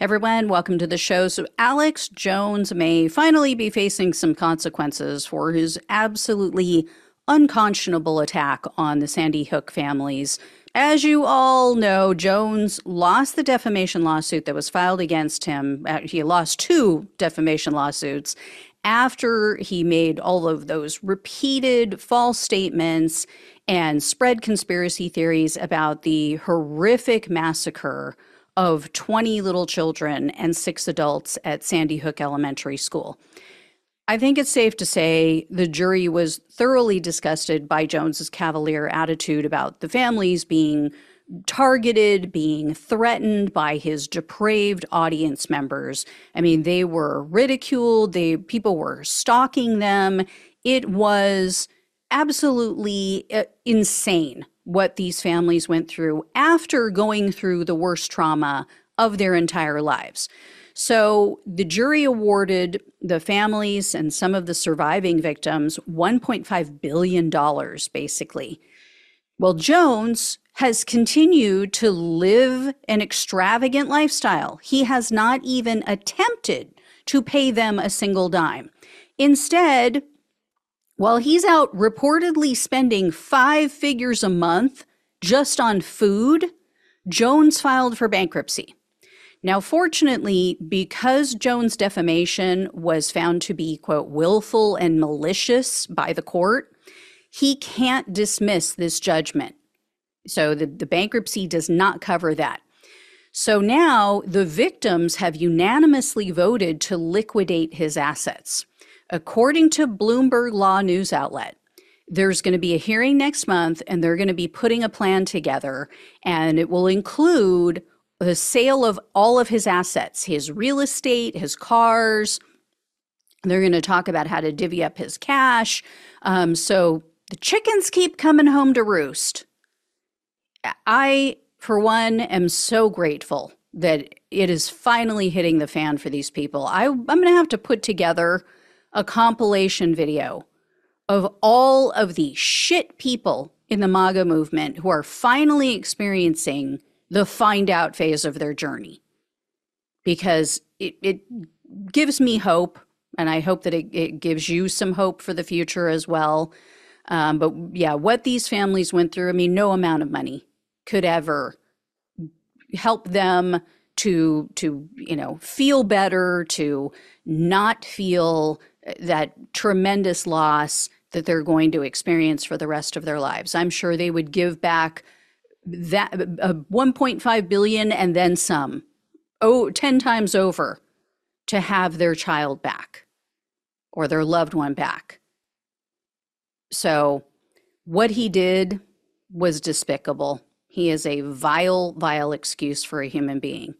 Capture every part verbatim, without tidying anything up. Everyone, welcome to the show. So Alex Jones may finally be facing some consequences for his absolutely unconscionable attack on the Sandy Hook families. As you all know, Jones lost the defamation lawsuit that was filed against him. He lost two defamation lawsuits after he made all of those repeated false statements and spread conspiracy theories about the horrific massacre of twenty little children and six adults at Sandy Hook Elementary School. I think it's safe to say the jury was thoroughly disgusted by Jones's cavalier attitude about the families being targeted, being threatened by his depraved audience members. I mean, they were ridiculed, they people were stalking them. It was absolutely insane what these families went through after going through the worst trauma of their entire lives. So the jury awarded the families and some of the surviving victims one point five billion dollars, basically. Well, Jones has continued to live an extravagant lifestyle. He has not even attempted to pay them a single dime. Instead, while he's out reportedly spending five figures a month just on food, Jones filed for bankruptcy. Now, fortunately, because Jones' defamation was found to be, quote, willful and malicious by the court, he can't dismiss this judgment. So the, the bankruptcy does not cover that. So now the victims have unanimously voted to liquidate his assets. According to Bloomberg Law news outlet, there's going to be a hearing next month, and they're going to be putting a plan together, and it will include the sale of all of his assets, his real estate, his cars. They're going to talk about how to divvy up his cash. Um, so the chickens keep coming home to roost. I, for one, am so grateful that it is finally hitting the fan for these people. I, I'm going to have to put together a compilation video of all of the shit people in the MAGA movement who are finally experiencing the find out phase of their journey, because it, it gives me hope, and I hope that it, it gives you some hope for the future as well. Um, but yeah, what these families went through, I mean, no amount of money could ever help them to, to you know, feel better, to not feel that tremendous loss that they're going to experience for the rest of their lives. I'm sure they would give back that uh, one point five billion and then some, oh, ten times over, to have their child back or their loved one back. So what he did was despicable. He is a vile, vile excuse for a human being.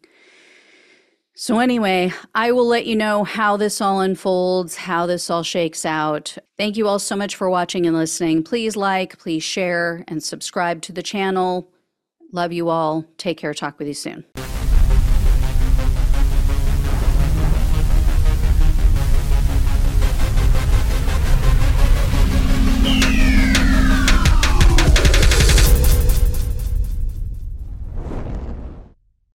So anyway, I will let you know how this all unfolds, how this all shakes out. Thank you all so much for watching and listening. Please like, please share, and subscribe to the channel. Love you all. Take care. Talk with you soon.